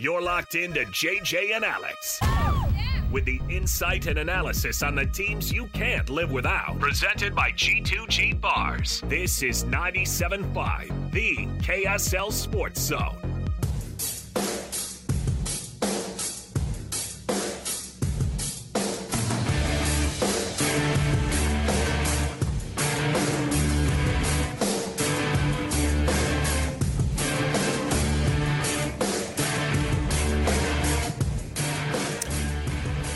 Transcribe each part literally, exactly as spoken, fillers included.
You're locked in to J J and Alex with the insight and analysis on the teams you can't live without. Presented by G two G Bars. This is ninety-seven point five, the K S L Sports Zone.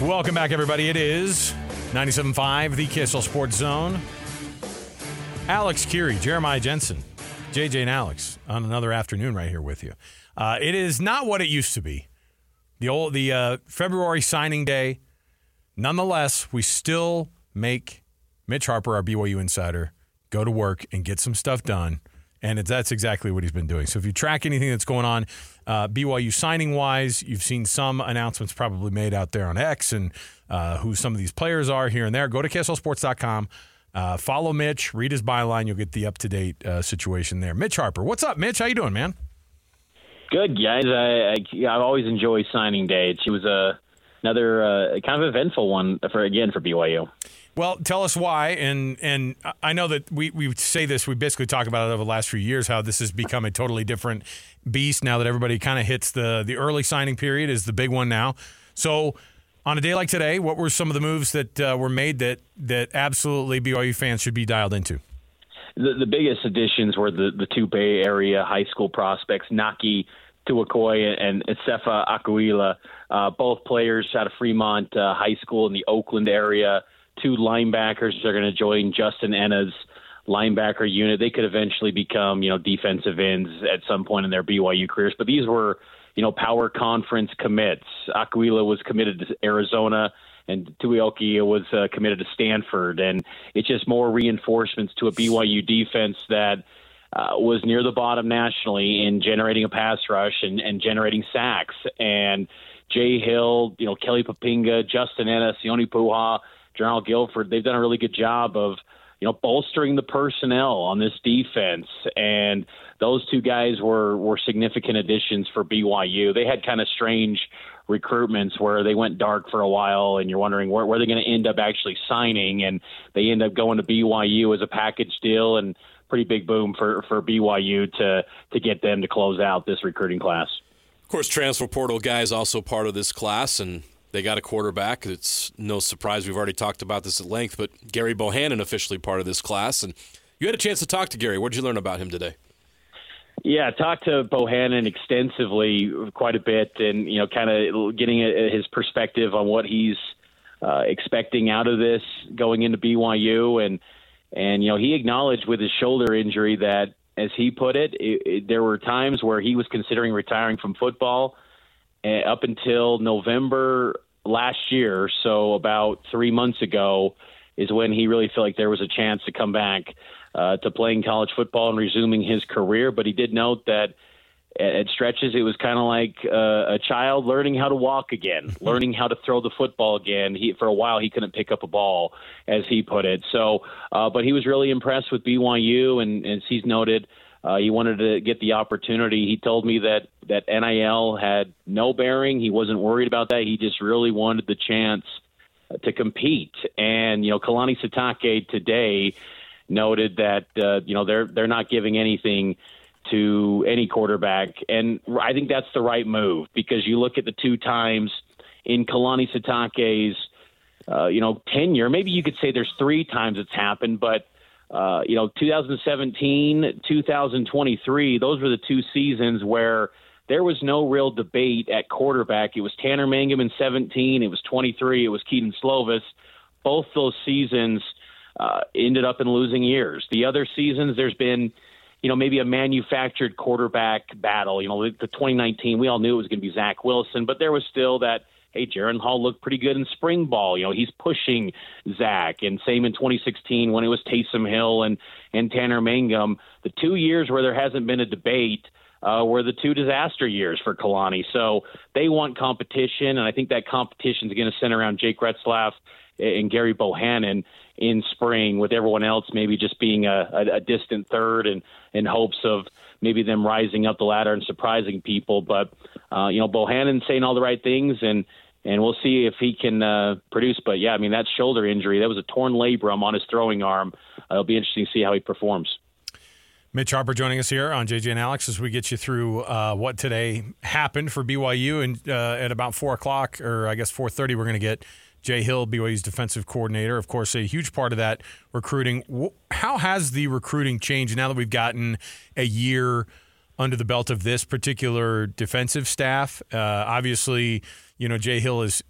Welcome back, everybody. It is ninety-seven point five, the K S L Sports Zone. Alex Curie, Jeremiah Jensen, J J and Alex on another afternoon right here with you. Uh, it is not what it used to be. The old, the uh, February signing day. Nonetheless, we still make Mitch Harper, our B Y U insider, go to work and get some stuff done. And it's, that's exactly what he's been doing. So if you track anything that's going on uh, B Y U signing-wise, you've seen some announcements probably made out there on X and uh, who some of these players are here and there. Go to K S L Sports dot com. Uh, follow Mitch. Read his byline. You'll get the up-to-date uh, situation there. Mitch Harper. What's up, Mitch? How you doing, man? Good, guys. I I, I always enjoy signing day. It was a, another uh, kind of eventful one, for again, for B Y U. Well, tell us why, and and I know that we, we say this, we basically talk about it over the last few years, how this has become a totally different beast now that everybody kind of hits the, the early signing period is the big one now. So on a day like today, what were some of the moves that uh, were made that, that absolutely B Y U fans should be dialed into? The, the biggest additions were the, the two Bay Area high school prospects, Naki Tuiakoi and Sefa Akuila, uh, both players out of Fremont uh, High School in the Oakland area. Two linebackers are going to join Justin Enna's linebacker unit. They could eventually become, you know, defensive ends at some point in their B Y U careers. But these were, you know, power conference commits. Akuila was committed to Arizona, and Tuiakoi was uh, committed to Stanford. And it's just more reinforcements to a B Y U defense that uh, was near the bottom nationally in generating a pass rush and, and generating sacks. And Jay Hill, you know, Kelly Papinga, Justin Enna, Sione Puha, General Guilford, they've done a really good job of, you know, bolstering the personnel on this defense. And those two guys were, were significant additions for B Y U. They had kind of strange recruitments where they went dark for a while and you're wondering where, where they're going to end up actually signing. And they end up going to B Y U as a package deal, and pretty big boom for, for B Y U to, to get them to close out this recruiting class. Of course, transfer portal guys also part of this class, and they got a quarterback. It's no surprise. We've already talked about this at length, but Gary Bohannon officially part of this class. And you had a chance to talk to Gary. What did you learn about him today? Yeah, I talked to Bohannon extensively, quite a bit, and, you know, kind of getting a, his perspective on what he's uh, expecting out of this going into B Y U. And, and, you know, he acknowledged with his shoulder injury that, as he put it, it, it there were times where he was considering retiring from football up until November last year, so about three months ago, is when he really felt like there was a chance to come back uh, to playing college football and resuming his career. But he did note that at stretches, it was kind of like uh, a child learning how to walk again, learning how to throw the football again. He, for a while, he couldn't pick up a ball, as he put it. So, uh, but he was really impressed with B Y U, and as he's noted, Uh, he wanted to get the opportunity. He told me that, that N I L had no bearing. He wasn't worried about that. He just really wanted the chance to compete. And, you know, Kalani Sitake today noted that, uh, you know, they're they're not giving anything to any quarterback. And I think that's the right move, because you look at the two times in Kalani Sitake's, uh, you know, tenure. Maybe you could say there's three times it's happened, but Uh, you know, two thousand seventeen, two thousand twenty-three, those were the two seasons where there was no real debate at quarterback. It was Tanner Mangum in seventeen, it was twenty-three, it was Keaton Slovis. Both those seasons uh, ended up in losing years. The other seasons, there's been, you know, maybe a manufactured quarterback battle. You know, the twenty nineteen, we all knew it was going to be Zach Wilson, but there was still that, hey, Jaren Hall looked pretty good in spring ball. You know, he's pushing Zach. And same in twenty sixteen when it was Taysom Hill and, and Tanner Mangum. The two years where there hasn't been a debate uh, were the two disaster years for Kalani. So they want competition, and I think that competition is going to center around Jake Retzlaff and Gary Bohannon in spring, with everyone else maybe just being a, a, a distant third and in hopes of maybe them rising up the ladder and surprising people. But, uh, you know, Bohannon's saying all the right things, and and we'll see if he can uh, produce. But, yeah, I mean, that shoulder injury, that was a torn labrum on his throwing arm. Uh, it'll be interesting to see how he performs. Mitch Harper joining us here on J J and Alex as we get you through uh, what today happened for B Y U. And uh, at about four o'clock, or I guess four thirty, we're going to get Jay Hill, B Y U's defensive coordinator. Of course, a huge part of that recruiting. How has the recruiting changed now that we've gotten a year under the belt of this particular defensive staff? Uh, obviously, you know, Jay Hill is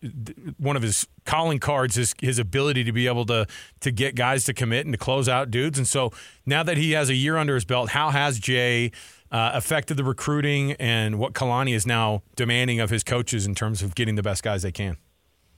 one of his calling cards is his ability to be able to to get guys to commit and to close out dudes. And so now that he has a year under his belt, how has Jay uh, affected the recruiting and what Kalani is now demanding of his coaches in terms of getting the best guys they can?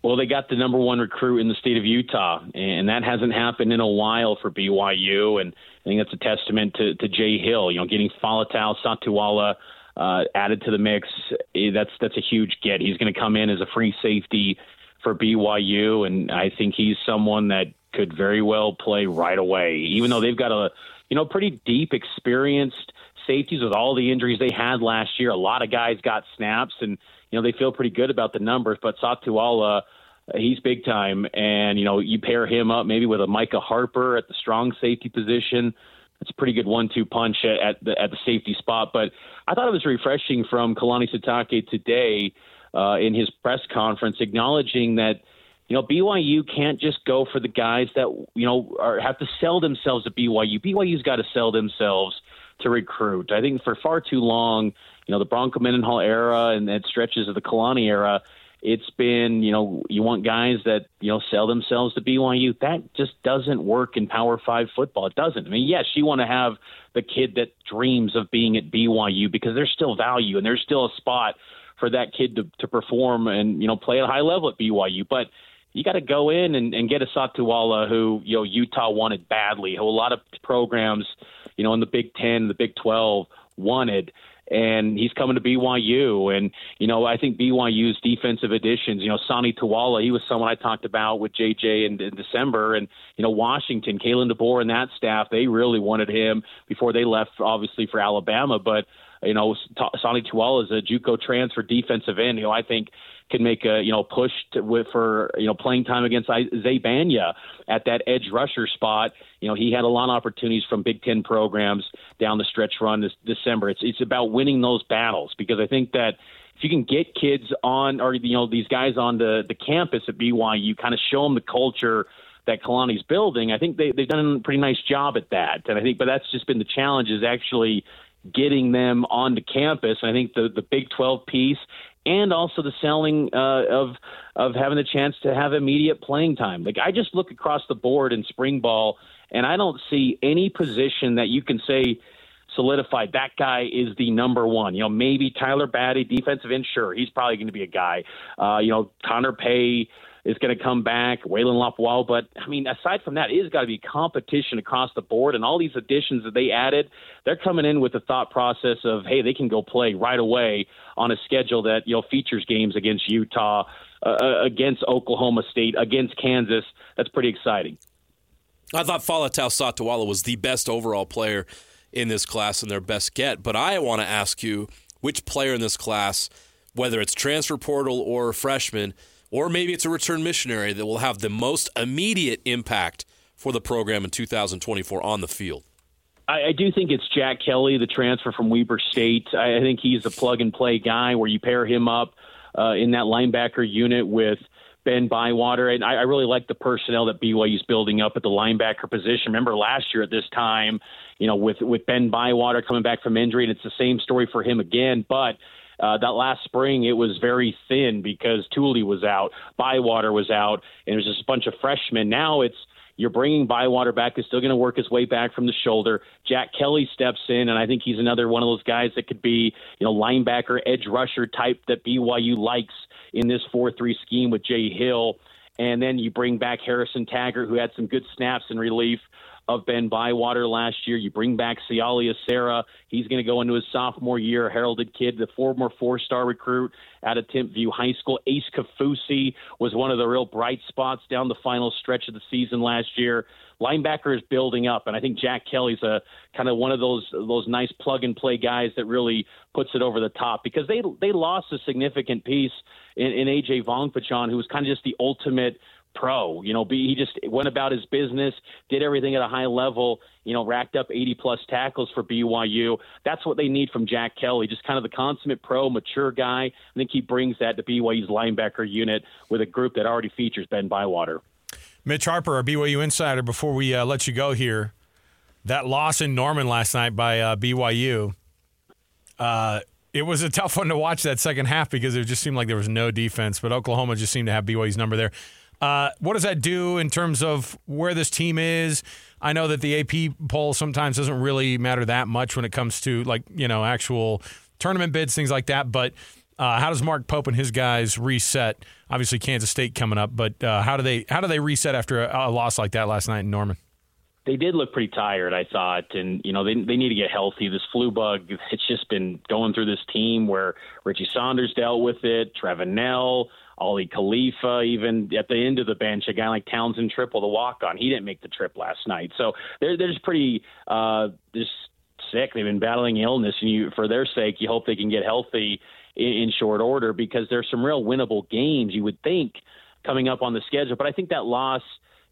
Well, they got the number one recruit in the state of Utah, and that hasn't happened in a while for B Y U, and I think that's a testament to, to Jay Hill. You know, getting Falatala Satuala uh, added to the mix, that's that's a huge get. He's going to come in as a free safety for B Y U, and I think he's someone that could very well play right away, even though they've got a you know pretty deep, experienced safeties with all the injuries they had last year. A lot of guys got snaps, and you know, they feel pretty good about the numbers, but Satuala, he's big time. And, you know, you pair him up maybe with a Micah Harper at the strong safety position. That's a pretty good one two punch at the, at the safety spot. But I thought it was refreshing from Kalani Sitake today uh, in his press conference, acknowledging that, you know, B Y U can't just go for the guys that, you know, are, have to sell themselves to B Y U. B Y U's got to sell themselves to recruit. I think for far too long, you know, the Bronco Mendenhall era and that stretches of the Kalani era, it's been, you know, you want guys that, you know, sell themselves to B Y U. That just doesn't work in Power Five football. It doesn't. I mean, yes, you want to have the kid that dreams of being at B Y U because there's still value and there's still a spot for that kid to, to perform and, you know, play at a high level at B Y U. But you got to go in and, and get a Satuala who, you know, Utah wanted badly, who a lot of programs, you know, in the Big Ten, the Big twelve wanted. And he's coming to B Y U. And, you know, I think B Y U's defensive additions, you know, Sonny Tawala, he was someone I talked about with J J in, in December. And, you know, Washington, Kalen DeBoer and that staff, they really wanted him before they left, obviously, for Alabama. But, you know, Sonny Tawala is a JUCO transfer defensive end, you know, I think can make a, you know, push to, with, for, you know, playing time against Zay Banya at that edge rusher spot. You know, he had a lot of opportunities from Big Ten programs down the stretch run this December. It's it's about winning those battles, because I think that if you can get kids on, or, you know, these guys on the, the campus at B Y U, kind of show them the culture that Kalani's building, I think they, they've done a pretty nice job at that. And I think, but that's just been the challenge, is actually getting them onto campus. And I think the, the Big twelve piece, and also the selling uh, of of having the chance to have immediate playing time. Like, I just look across the board in spring ball, and I don't see any position that you can say solidified, that guy is the number one. You know, maybe Tyler Batty, defensive end, sure, he's probably going to be a guy. Uh, you know, Connor Pay is going to come back, Waylon Lapuau. But, I mean, aside from that, it has got to be competition across the board. And all these additions that they added, they're coming in with the thought process of, hey, they can go play right away on a schedule that, you know, features games against Utah, uh, against Oklahoma State, against Kansas. That's pretty exciting. I thought Falatala Satuala was the best overall player in this class and their best get. But I want to ask you, which player in this class, whether it's transfer portal or freshman, or maybe it's a return missionary, that will have the most immediate impact for the program in two thousand twenty-four on the field? I, I do think it's Jack Kelly, the transfer from Weber State. I, I think he's a plug-and-play guy where you pair him up uh, in that linebacker unit with Ben Bywater. And I, I really like the personnel that B Y U's building up at the linebacker position. Remember last year at this time, you know, with, with Ben Bywater coming back from injury, and it's the same story for him again. But Uh, that last spring, it was very thin because Thule was out, Bywater was out, and it was just a bunch of freshmen. Now it's you're bringing Bywater back, who's still going to work his way back from the shoulder. Jack Kelly steps in, and I think he's another one of those guys that could be, you know, linebacker, edge rusher type that B Y U likes in this four three scheme with Jay Hill. And then you bring back Harrison Taggart, who had some good snaps in relief of Ben Bywater last year. You bring back Sialia Serra. He's going to go into his sophomore year, a heralded kid, the former four-star recruit out of Tempview High School. Ace Kafusi was one of the real bright spots down the final stretch of the season last year. Linebacker is building up, and I think Jack Kelly's a kind of one of those those nice plug-and-play guys that really puts it over the top, because they they lost a significant piece in, in A J Vongpachan, who was kind of just the ultimate pro. You know, he just went about his business, did everything at a high level, you know, racked up eighty-plus tackles for B Y U. That's what they need from Jack Kelly, just kind of the consummate pro, mature guy. I think he brings that to B Y U's linebacker unit with a group that already features Ben Bywater. Mitch Harper, our B Y U insider, before we uh, let you go here, that loss in Norman last night by uh, B Y U, uh, it was a tough one to watch that second half because it just seemed like there was no defense, but Oklahoma just seemed to have B Y U's number there. Uh, what does that do in terms of where this team is? I know that the A P poll sometimes doesn't really matter that much when it comes to, like, you know, actual tournament bids, things like that, but Uh, how does Mark Pope and his guys reset? Obviously, Kansas State coming up, but uh, how do they how do they reset after a, a loss like that last night in Norman? They did look pretty tired, I thought, and you know they they need to get healthy. This flu bug, it's just been going through this team where Richie Saunders dealt with it, Trevin Nell, Ali Khalifa, even at the end of the bench, a guy like Townsend Triple, the walk-on, he didn't make the trip last night. So they're they're just pretty uh, just sick. They've been battling illness, and you, for their sake, you hope they can get healthy in short order, because there's some real winnable games you would think coming up on the schedule. But I think that loss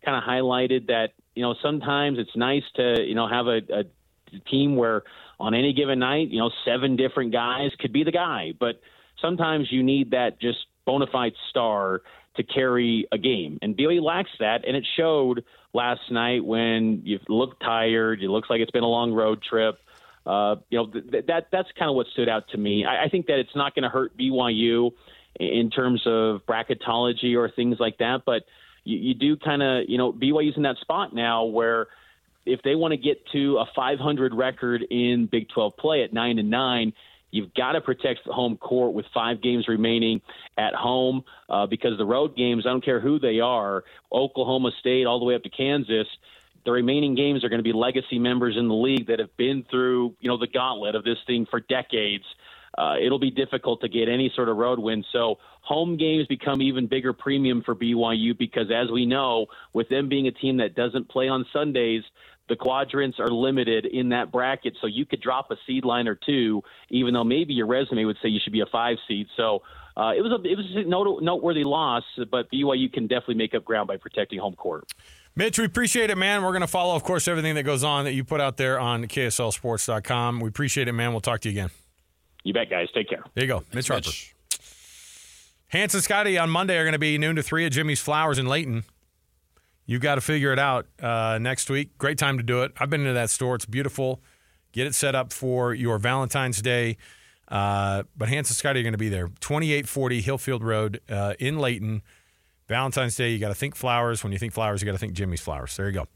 kind of highlighted that, you know, sometimes it's nice to, you know, have a, a team where on any given night, you know, seven different guys could be the guy, but sometimes you need that just bona fide star to carry a game. And B Y U lacks that. And it showed last night when you look tired, it looks like it's been a long road trip. Uh, you know, th- that that's kind of what stood out to me. I, I think that it's not going to hurt B Y U in terms of bracketology or things like that. But you, you do kind of, you know, B Y U's in that spot now where if they want to get to a five hundred record in Big twelve play at nine and nine, you've got to protect the home court with five games remaining at home, uh, because the road games, I don't care who they are, Oklahoma State all the way up to Kansas, the remaining games are going to be legacy members in the league that have been through, you know, the gauntlet of this thing for decades. Uh, it'll be difficult to get any sort of road win. So home games become even bigger premium for B Y U because, as we know, with them being a team that doesn't play on Sundays, the quadrants are limited in that bracket. So you could drop a seed line or two, even though maybe your resume would say you should be a five seed. So uh, it was a, it was a noteworthy loss, but B Y U can definitely make up ground by protecting home court. Mitch, we appreciate it, man. We're going to follow, of course, everything that goes on that you put out there on K S L Sports dot com. We appreciate it, man. We'll talk to you again. You bet, guys. Take care. There you go. Mitch Harper. Mitch. Hans and Scotty on Monday are going to be noon to three at Jimmy's Flowers in Layton. You've got to figure it out uh, next week. Great time to do it. I've been into that store. It's beautiful. Get it set up for your Valentine's Day. Uh, but Hans and Scotty are going to be there. twenty-eight forty Hillfield Road uh, in Layton. Valentine's Day, you got to think flowers. When you think flowers, you got to think Jimmy's Flowers. There you go.